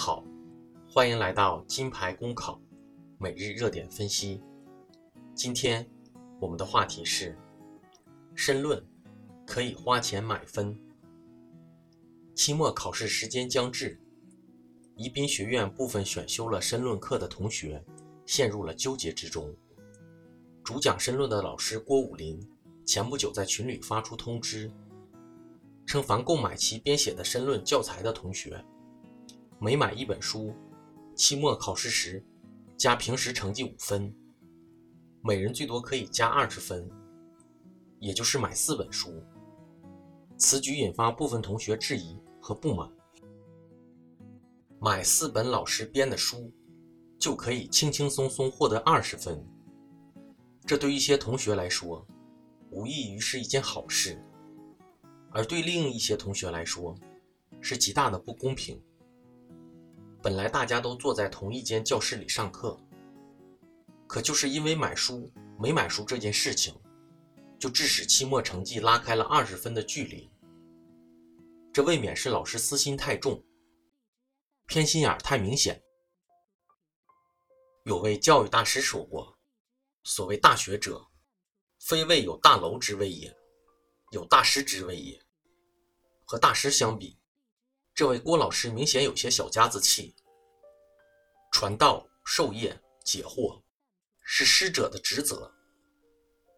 好，欢迎来到金牌公考每日热点分析。今天我们的话题是申论可以花钱买分。期末考试时间将至，宜宾学院部分选修了申论课的同学陷入了纠结之中。主讲申论的老师郭武林前不久在群里发出通知，称凡购买其编写的申论教材的同学，每买一本书，期末考试时加平时成绩5分，每人最多可以加20分，也就是买4本书。此举引发部分同学质疑和不满，买4本老师编的书就可以轻轻松松获得20分，这对一些同学来说无异于是一件好事，而对另一些同学来说是极大的不公平。本来大家都坐在同一间教室里上课，可就是因为没买书这件事情，就致使期末成绩拉开了20分的距离。这未免是老师私心太重，偏心眼太明显。有位教育大师说过，所谓大学者，非谓有大楼之谓也，有大师之谓也。和大师相比，这位郭老师明显有些小家子气。传道授业解惑是师者的职责，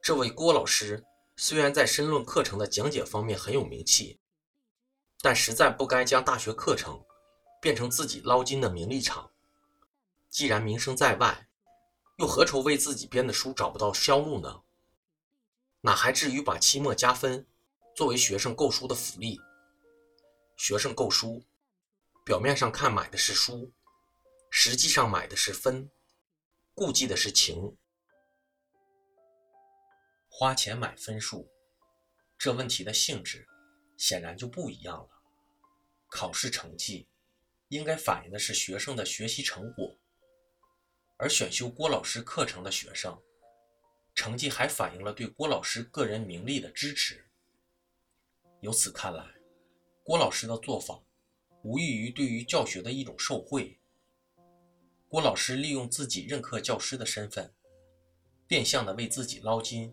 这位郭老师虽然在申论课程的讲解方面很有名气，但实在不该将大学课程变成自己捞金的名利场。既然名声在外，又何愁为自己编的书找不到销路呢？哪还至于把期末加分作为学生购书的福利？学生购书，表面上看买的是书，实际上买的是分，顾忌的是情。花钱买分数，这问题的性质显然就不一样了。考试成绩应该反映的是学生的学习成果，而选修郭老师课程的学生，成绩还反映了对郭老师个人名利的支持。由此看来，郭老师的做法无异于对于教学的一种受贿。郭老师利用自己任课教师的身份，变相的为自己捞金，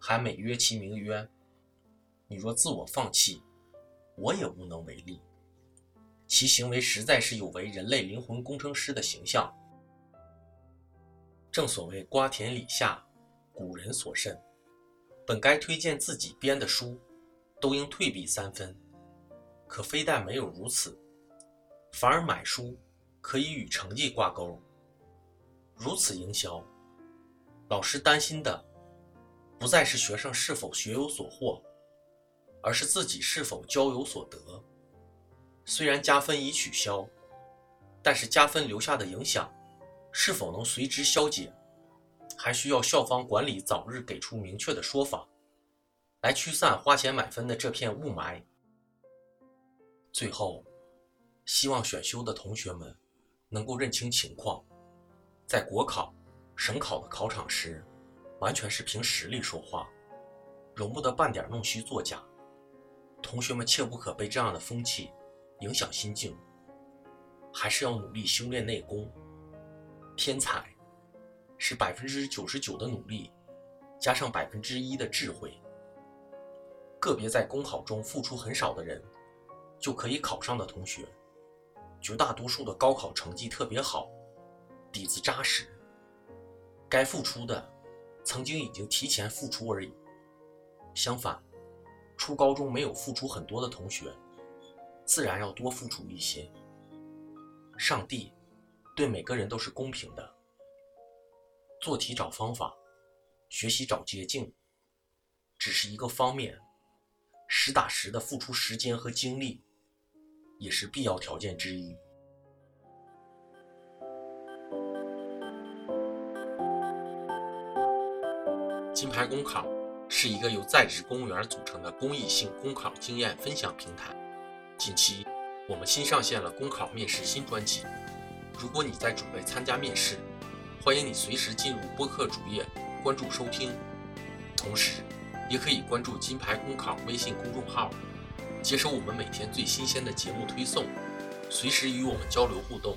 还美曰其名曰：“你若自我放弃，我也无能为力。”其行为实在是有违人类灵魂工程师的形象。正所谓瓜田李下，古人所甚，本该推荐自己编的书都应退避3分，可非但没有如此，反而买书可以与成绩挂钩。如此营销，老师担心的不再是学生是否学有所获，而是自己是否交有所得。虽然加分已取消，但是加分留下的影响是否能随之消解，还需要校方管理早日给出明确的说法，来驱散花钱买分的这片雾霾。最后，希望选修的同学们能够认清情况，在国考、省考的考场时，完全是凭实力说话，容不得半点弄虚作假。同学们切不可被这样的风气影响心境，还是要努力修炼内功。天才是99%的努力，加上1%的智慧。个别在公考中付出很少的人就可以考上的同学，绝大多数的高考成绩特别好，底子扎实，该付出的曾经已经提前付出而已。相反，初高中没有付出很多的同学，自然要多付出一些。上帝对每个人都是公平的，做题找方法，学习找捷径，只是一个方面，实打实的付出时间和精力也是必要条件之一。金牌公考是一个由在职公务员组成的公益性公考经验分享平台。近期我们新上线了公考面试新专辑，如果你在准备参加面试，欢迎你随时进入播客主页关注收听，同时也可以关注金牌公考微信公众号，接收我们每天最新鲜的节目推送。随时与我们交流互动。